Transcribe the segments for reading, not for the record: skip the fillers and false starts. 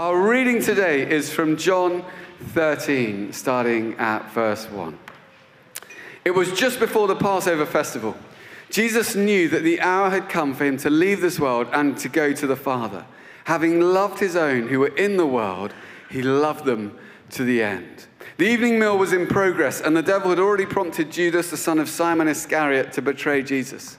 Our reading today is from John 13, starting at verse 1. It was just before the Passover festival. Jesus knew that the hour had come for him to leave this world and to go to the Father. Having loved his own who were in the world, he loved them to the end. The evening meal was in progress, and the devil had already prompted Judas, the son of Simon Iscariot, to betray Jesus.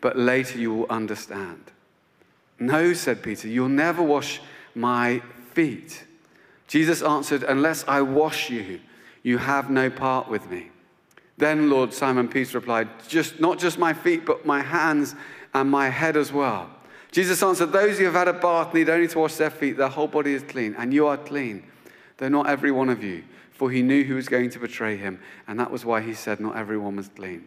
but later you will understand." "No," said Peter, "you'll never wash my feet." Jesus answered, "Unless I wash you, you have no part with me." "Then, Lord," Simon Peter replied, not just my feet, but my hands and my head as well." Jesus answered, "Those who have had a bath need only to wash their feet. Their whole body is clean, and you are clean, though not every one of you." For he knew who was going to betray him, and that was why he said not everyone was clean.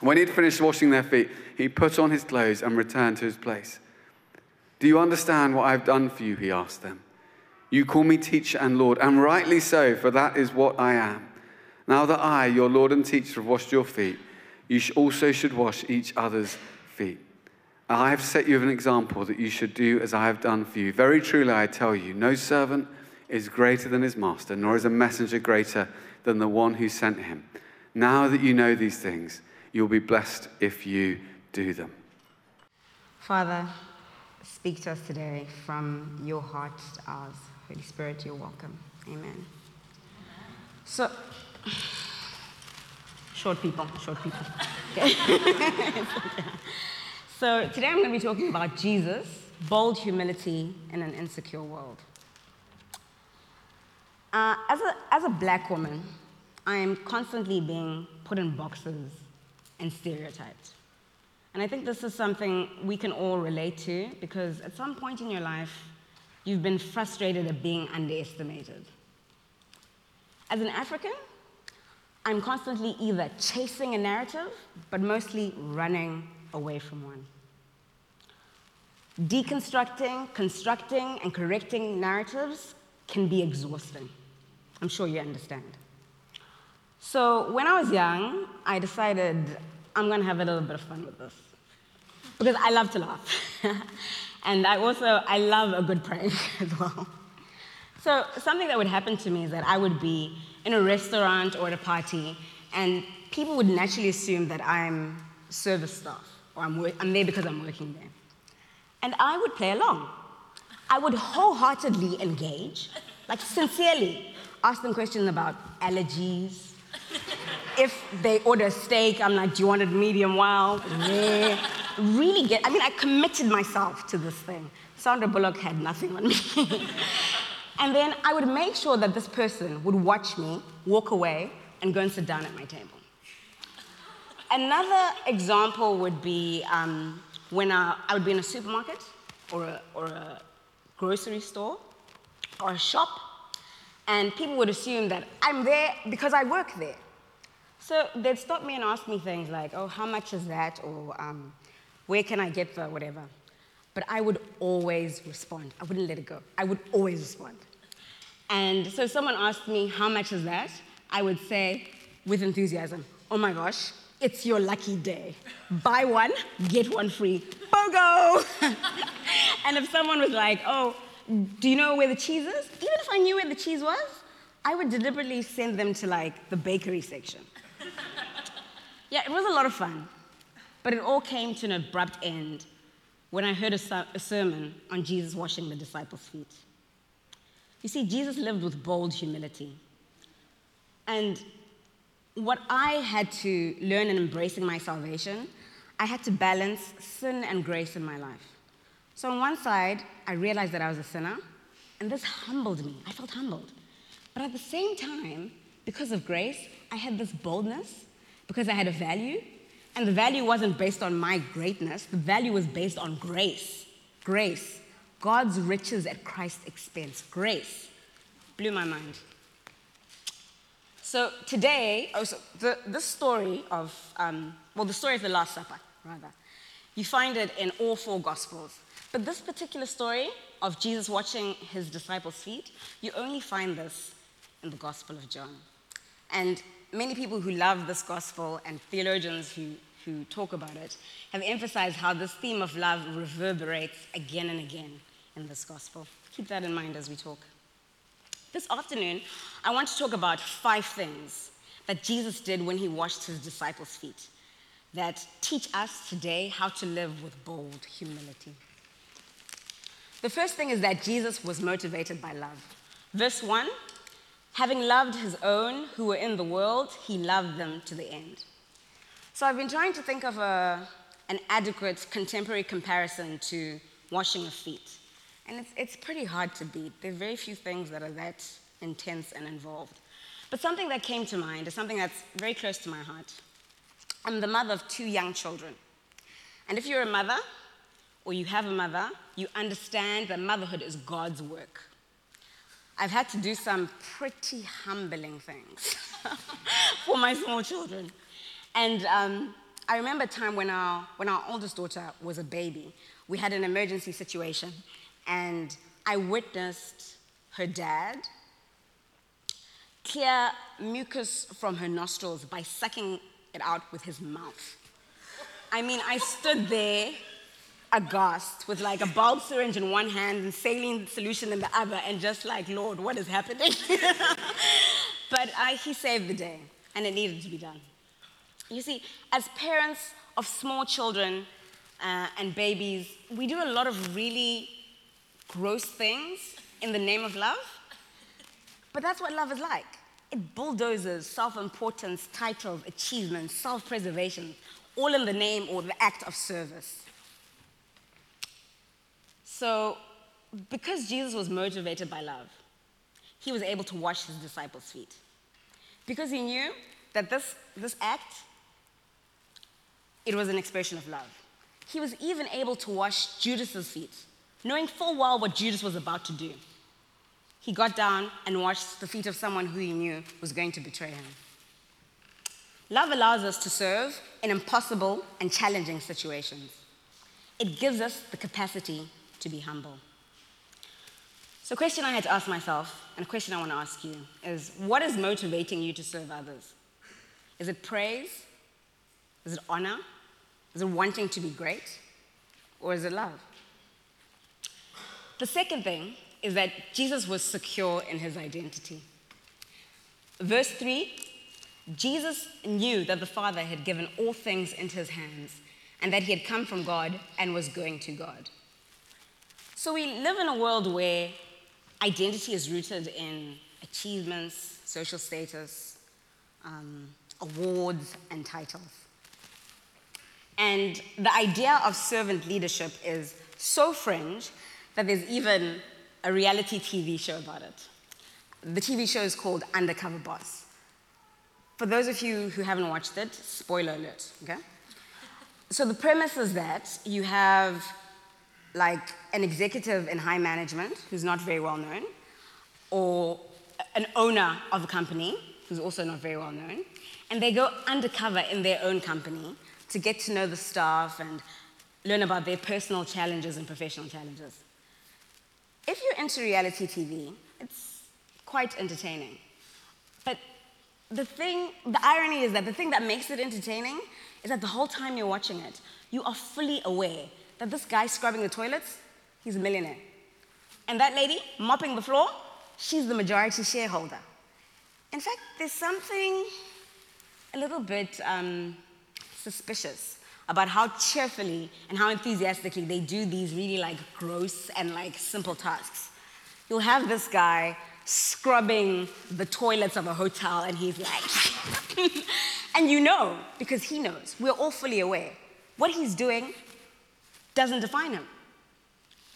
When he had finished washing their feet, he put on his clothes and returned to his place. "Do you understand what I have done for you?" he asked them. "You call me teacher and Lord, and rightly so, for that is what I am. Now that I, your Lord and teacher, have washed your feet, you also should wash each other's feet. I have set you an example that you should do as I have done for you. Very truly I tell you, no servant is greater than his master, nor is a messenger greater than the one who sent him. Now that you know these things, you'll be blessed if you do them." Father, speak to us today from your heart to ours. Holy Spirit, you're welcome. Amen. So, short people. Okay. So today I'm going to be talking about Jesus, bold humility in an insecure world. As a black woman, I am constantly being put in boxes and stereotyped. And I think this is something we can all relate to, because at some point in your life, you've been frustrated at being underestimated. As an African, I'm constantly either chasing a narrative, but mostly running away from one. Deconstructing, constructing, and correcting narratives can be exhausting. I'm sure you understand. So when I was young, I decided I'm going to have a little bit of fun with this, because I love to laugh. And I love a good prank as well. So something that would happen to me is that I would be in a restaurant or at a party, and people would naturally assume that I'm service staff, or I'm there because I'm working there. And I would play along. I would wholeheartedly engage, like sincerely, ask them questions about allergies. If they order a steak, I'm like, "Do you want it medium well?" Yeah. Really get, I committed myself to this thing. Sandra Bullock had nothing on me. And then I would make sure that this person would watch me walk away and go and sit down at my table. Another example would be when I would be in a supermarket or a grocery store or a shop, and people would assume that I'm there because I work there. So they'd stop me and ask me things like, "Oh, how much is that?" or "Where can I get the whatever?" But I would always respond. I wouldn't let it go. I would always respond. And so someone asked me, "How much is that?" I would say with enthusiasm, "Oh my gosh, it's your lucky day. Buy one, get one free. BOGO!" And if someone was like, "Oh, do you know where the cheese is?" Even if I knew where the cheese was, I would deliberately send them to, the bakery section. Yeah, it was a lot of fun. But it all came to an abrupt end when I heard a sermon on Jesus washing the disciples' feet. You see, Jesus lived with bold humility. And what I had to learn in embracing my salvation, I had to balance sin and grace in my life. So on one side, I realized that I was a sinner, and this humbled me. I felt humbled. But at the same time, because of grace, I had this boldness, because I had a value, and the value wasn't based on my greatness. The value was based on grace. Grace, God's riches at Christ's expense. Grace. Blew my mind. So today, this story of, the story of the Last Supper, rather, you find it in all four Gospels. But this particular story of Jesus washing his disciples' feet, you only find this in the Gospel of John. And many people who love this gospel and theologians who talk about it have emphasized how this theme of love reverberates again and again in this gospel. Keep that in mind as we talk. This afternoon, I want to talk about 5 things that Jesus did when he washed his disciples' feet that teach us today how to live with bold humility. The first thing is that Jesus was motivated by love. Verse 1, having loved his own who were in the world, he loved them to the end. So I've been trying to think of an adequate contemporary comparison to washing of feet. And it's pretty hard to beat. There are very few things that are that intense and involved. But something that came to mind is something that's very close to my heart. I'm the mother of 2 young children. And if you're a mother, or you have a mother, you understand that motherhood is God's work. I've had to do some pretty humbling things for my small children. And I remember a time when our oldest daughter was a baby. We had an emergency situation, and I witnessed her dad clear mucus from her nostrils by sucking it out with his mouth. I mean, I stood there aghast with like a bulb syringe in one hand and saline solution in the other, and just like, Lord, what is happening? But he saved the day, and it needed to be done. You see, as parents of small children and babies, we do a lot of really gross things in the name of love. But that's what love is like. It bulldozes self-importance, titles, achievements, self-preservation, all in the name or the act of service. So, because Jesus was motivated by love, he was able to wash his disciples' feet. Because he knew that this act, it was an expression of love. He was even able to wash Judas's feet, knowing full well what Judas was about to do. He got down and washed the feet of someone who he knew was going to betray him. Love allows us to serve in impossible and challenging situations. It gives us the capacity to be humble. So a question I had to ask myself, and a question I want to ask you, is what is motivating you to serve others? Is it praise? Is it honor? Is it wanting to be great? Or is it love? The second thing is that Jesus was secure in his identity. Verse 3, Jesus knew that the Father had given all things into his hands and that he had come from God and was going to God. So we live in a world where identity is rooted in achievements, social status, awards and titles. And the idea of servant leadership is so fringe that there's even a reality TV show about it. The TV show is called Undercover Boss. For those of you who haven't watched it, spoiler alert, okay? So the premise is that you have like an executive in high management who's not very well known, or an owner of a company who's also not very well known, and they go undercover in their own company to get to know the staff and learn about their personal challenges and professional challenges. If you're into reality TV, it's quite entertaining. But the irony is that the thing that makes it entertaining is that the whole time you're watching it, you are fully aware that this guy scrubbing the toilets, he's a millionaire. And that lady mopping the floor, she's the majority shareholder. In fact, there's something a little bit suspicious about how cheerfully and how enthusiastically they do these really like gross and like simple tasks. You'll have this guy scrubbing the toilets of a hotel and he's like, and you know, because he knows, we're all fully aware. What he's doing doesn't define him.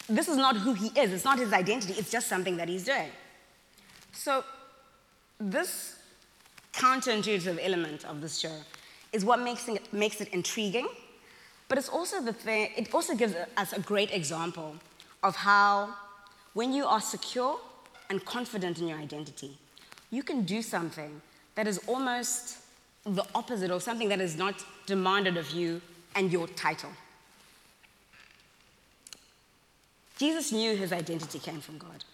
This is not who he is, it's not his identity, it's just something that he's doing. So this counterintuitive element of this show is what makes it intriguing, but it's also it also gives us a great example of how when you are secure and confident in your identity, you can do something that is almost the opposite of something that is not demanded of you and your title. Jesus knew his identity came from God.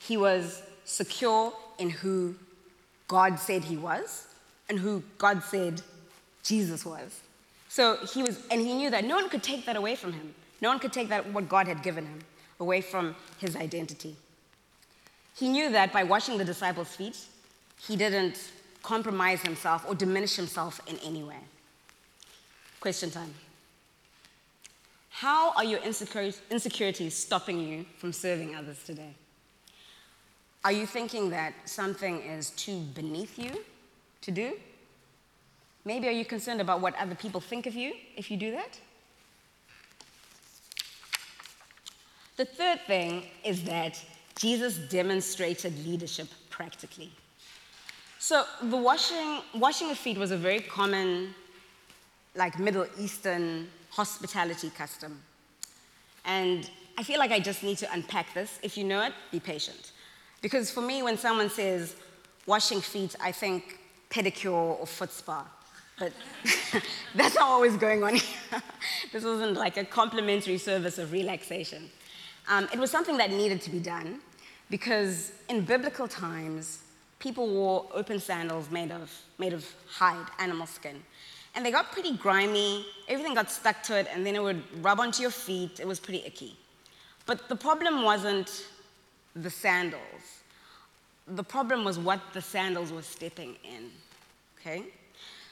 He was secure in who God said he was and who God said Jesus was. So he was, and he knew that no one could take that away from him. No one could take that, what God had given him, away from his identity. He knew that by washing the disciples' feet, he didn't compromise himself or diminish himself in any way. Question time. How are your insecurities stopping you from serving others today? Are you thinking that something is too beneath you to do? Maybe are you concerned about what other people think of you if you do that? The third thing is that Jesus demonstrated leadership practically. So the washing of feet was a very common, like, Middle Eastern hospitality custom. And I feel like I just need to unpack this. If you know it, be patient. Because for me, when someone says washing feet, I think pedicure or foot spa. But that's not what was going on here. This wasn't like a complimentary service of relaxation. It was something that needed to be done because in biblical times, people wore open sandals made of hide, animal skin. And they got pretty grimy, everything got stuck to it, and then it would rub onto your feet. It was pretty icky. But the problem wasn't the sandals. The problem was what the sandals were stepping in, okay?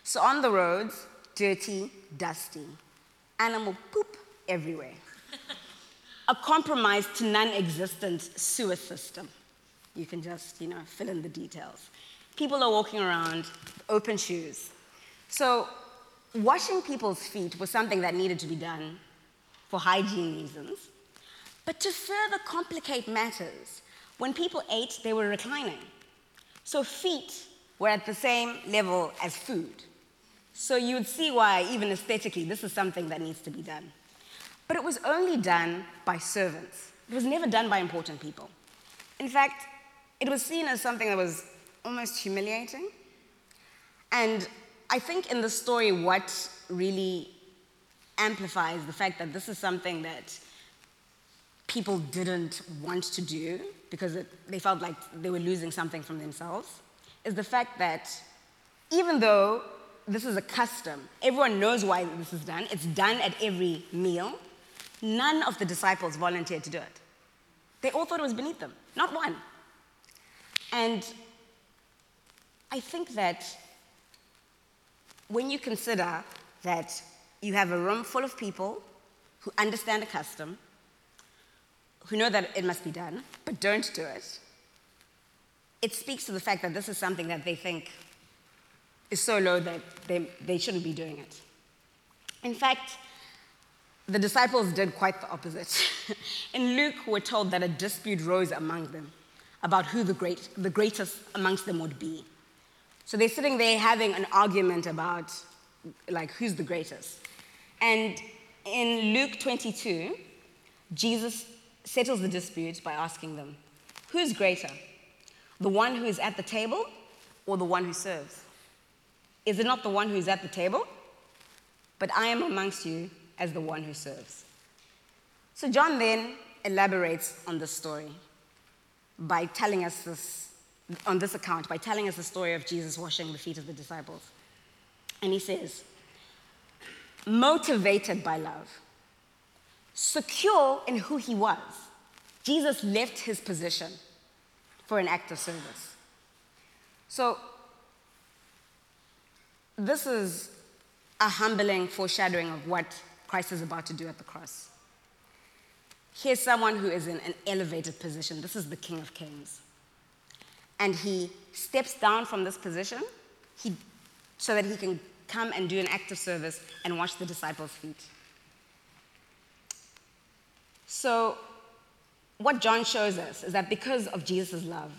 So on the roads, dirty, dusty, animal poop everywhere. A compromised to non-existent sewer system. You can just, fill in the details. People are walking around with open shoes. So washing people's feet was something that needed to be done for hygiene reasons. But to further complicate matters, when people ate, they were reclining. So feet were at the same level as food. So you would see why, even aesthetically, this is something that needs to be done. But it was only done by servants. It was never done by important people. In fact, it was seen as something that was almost humiliating. And I think in the story, what really amplifies the fact that this is something that people didn't want to do because they felt like they were losing something from themselves is the fact that even though this is a custom, everyone knows why this is done, it's done at every meal, none of the disciples volunteered to do it. They all thought it was beneath them, not one. And I think that when you consider that you have a room full of people who understand a custom, who know that it must be done, but don't do it, it speaks to the fact that this is something that they think is so low that they shouldn't be doing it. In fact, the disciples did quite the opposite. In Luke, we're told that a dispute rose among them about who the greatest amongst them would be. So they're sitting there having an argument about, like, who's the greatest. And in Luke 22, Jesus settles the dispute by asking them, who's greater, the one who is at the table or the one who serves? Is it not the one who is at the table? But I am amongst you as the one who serves. So John then elaborates on this story by telling us this, on this account, by telling us the story of Jesus washing the feet of the disciples. And he says, motivated by love, secure in who he was, Jesus left his position for an act of service. So this is a humbling foreshadowing of what Christ is about to do at the cross. Here's someone who is in an elevated position. This is the King of Kings. And he steps down from this position so that he can come and do an act of service and wash the disciples' feet. So what John shows us is that because of Jesus' love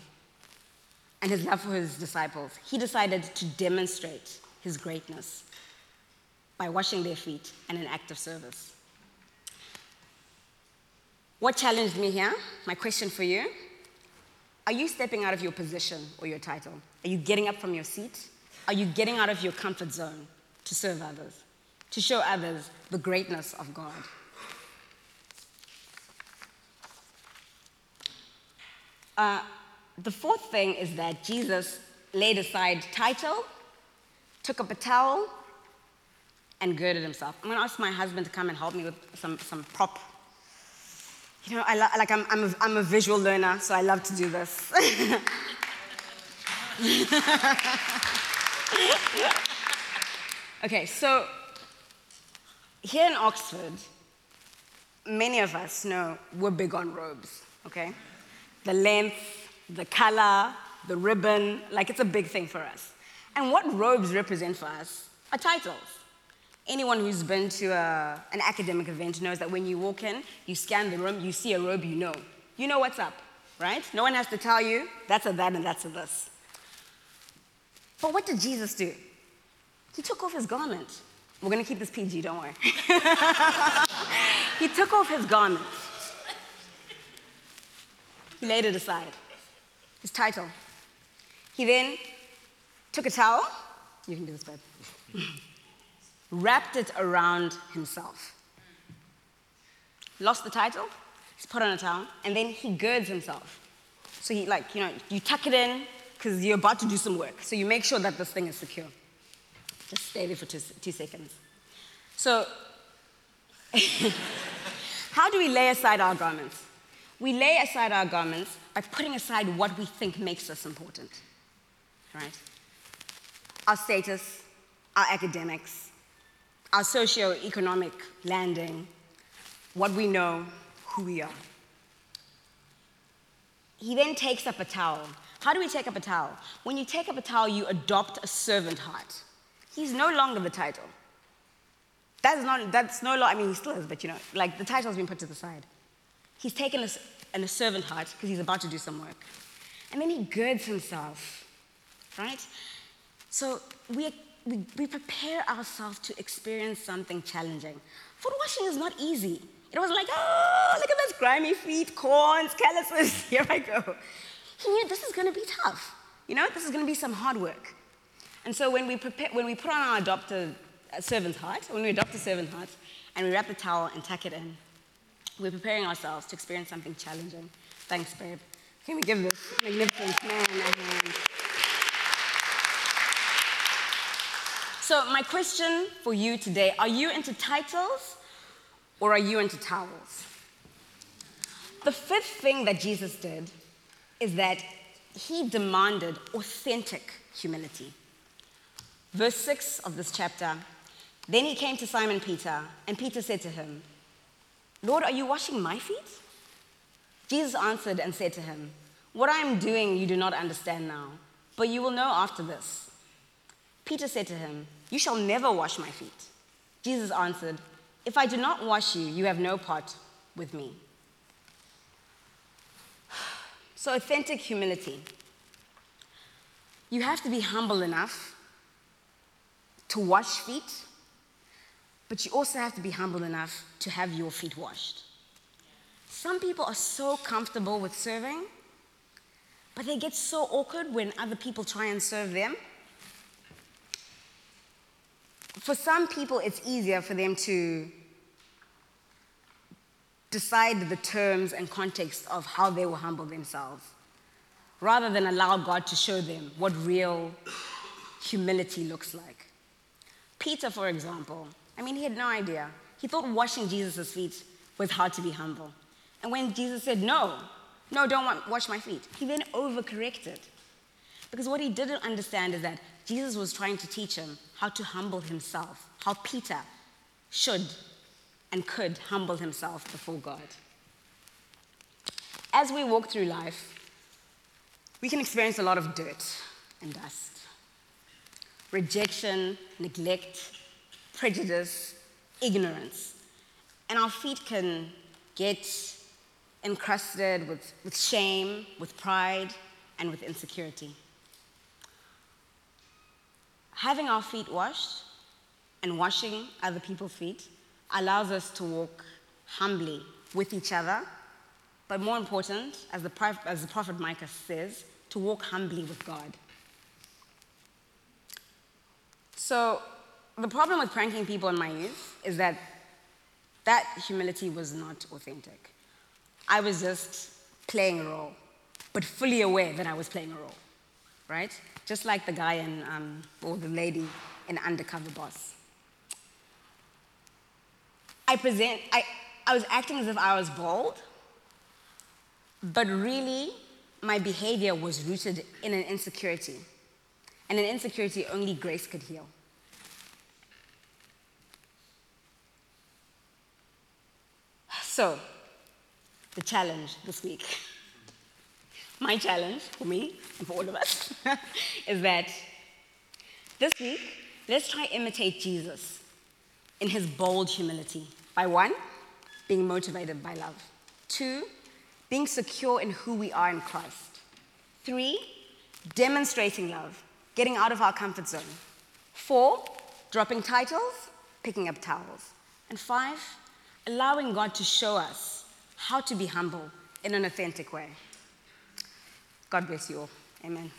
and his love for his disciples, he decided to demonstrate his greatness by washing their feet and an act of service. What challenged me here? My question for you. Are you stepping out of your position or your title? Are you getting up from your seat? Are you getting out of your comfort zone to serve others, to show others the greatness of God? The fourth thing is that Jesus laid aside title, took up a towel, and girded himself. I'm going to ask my husband to come and help me with some prop. You know, I'm a visual learner, so I love to do this. Okay, so here in Oxford, many of us know we're big on robes, okay? The length, the color, the ribbon, like it's a big thing for us. And what robes represent for us are titles. Anyone who's been to an academic event knows that when you walk in, you scan the room, you see a robe, you know what's up, right? No one has to tell you, that's a that and that's a this. But what did Jesus do? He took off his garment. We're gonna keep this PG, don't worry. He took off his garment. He laid it aside, his title. He then took a towel, you can do this, babe, wrapped it around himself. Lost the title, he's put on a towel, and then he girds himself. So he you tuck it in, because you're about to do some work. So you make sure that this thing is secure. Just stay there for two seconds. So, how do we lay aside our garments? We lay aside our garments by putting aside what we think makes us important, right? Our status, our academics, our socioeconomic landing, what we know, who we are. He then takes up a towel. How do we take up a towel? When you take up a towel, you adopt a servant heart. He's no longer the title. He still is, but the title's been put to the side. He's taken a servant heart because he's about to do some work. And then he girds himself, right? So we prepare ourselves to experience something challenging. Foot washing is not easy. It wasn't like, oh, look at those grimy feet, corns, calluses, here I go. He knew this is going to be tough. This is going to be some hard work. And so when we adopt a servant heart and we wrap the towel and tuck it in, we're preparing ourselves to experience something challenging. Thanks, babe. Can we give this magnificent man a hand? So my question for you today, are you into titles or are you into towels? The fifth thing that Jesus did is that he demanded authentic humility. Verse 6 of this chapter, then he came to Simon Peter, and Peter said to him, Lord, are you washing my feet? Jesus answered and said to him, what I am doing you do not understand now, but you will know after this. Peter said to him, you shall never wash my feet. Jesus answered, if I do not wash you, you have no part with me. So authentic humility. You have to be humble enough to wash feet, but you also have to be humble enough to have your feet washed. Some people are so comfortable with serving, but they get so awkward when other people try and serve them. For some people, it's easier for them to decide the terms and context of how they will humble themselves, rather than allow God to show them what real humility looks like. Peter, for example, he had no idea. He thought washing Jesus' feet was how to be humble. And when Jesus said, no, don't wash my feet, he then overcorrected. Because what he didn't understand is that Jesus was trying to teach him how to humble himself, how Peter should and could humble himself before God. As we walk through life, we can experience a lot of dirt and dust, rejection, neglect, prejudice, ignorance. And our feet can get encrusted with shame, with pride, and with insecurity. Having our feet washed and washing other people's feet allows us to walk humbly with each other But more important, as the prophet Micah says, to walk humbly with God. So the problem with pranking people in my youth is that humility was not authentic. I was just playing a role, but fully aware that I was playing a role, right? Just like the guy or the lady in Undercover Boss. I was acting as if I was bold, but really my behavior was rooted in an insecurity, and an insecurity only grace could heal. So, the challenge this week, my challenge for me and for all of us, is that this week, let's try imitate Jesus in his bold humility by 1, being motivated by love, 2, being secure in who we are in Christ, 3, demonstrating love, getting out of our comfort zone, 4, dropping titles, picking up towels, and 5, allowing God to show us how to be humble in an authentic way. God bless you all. Amen.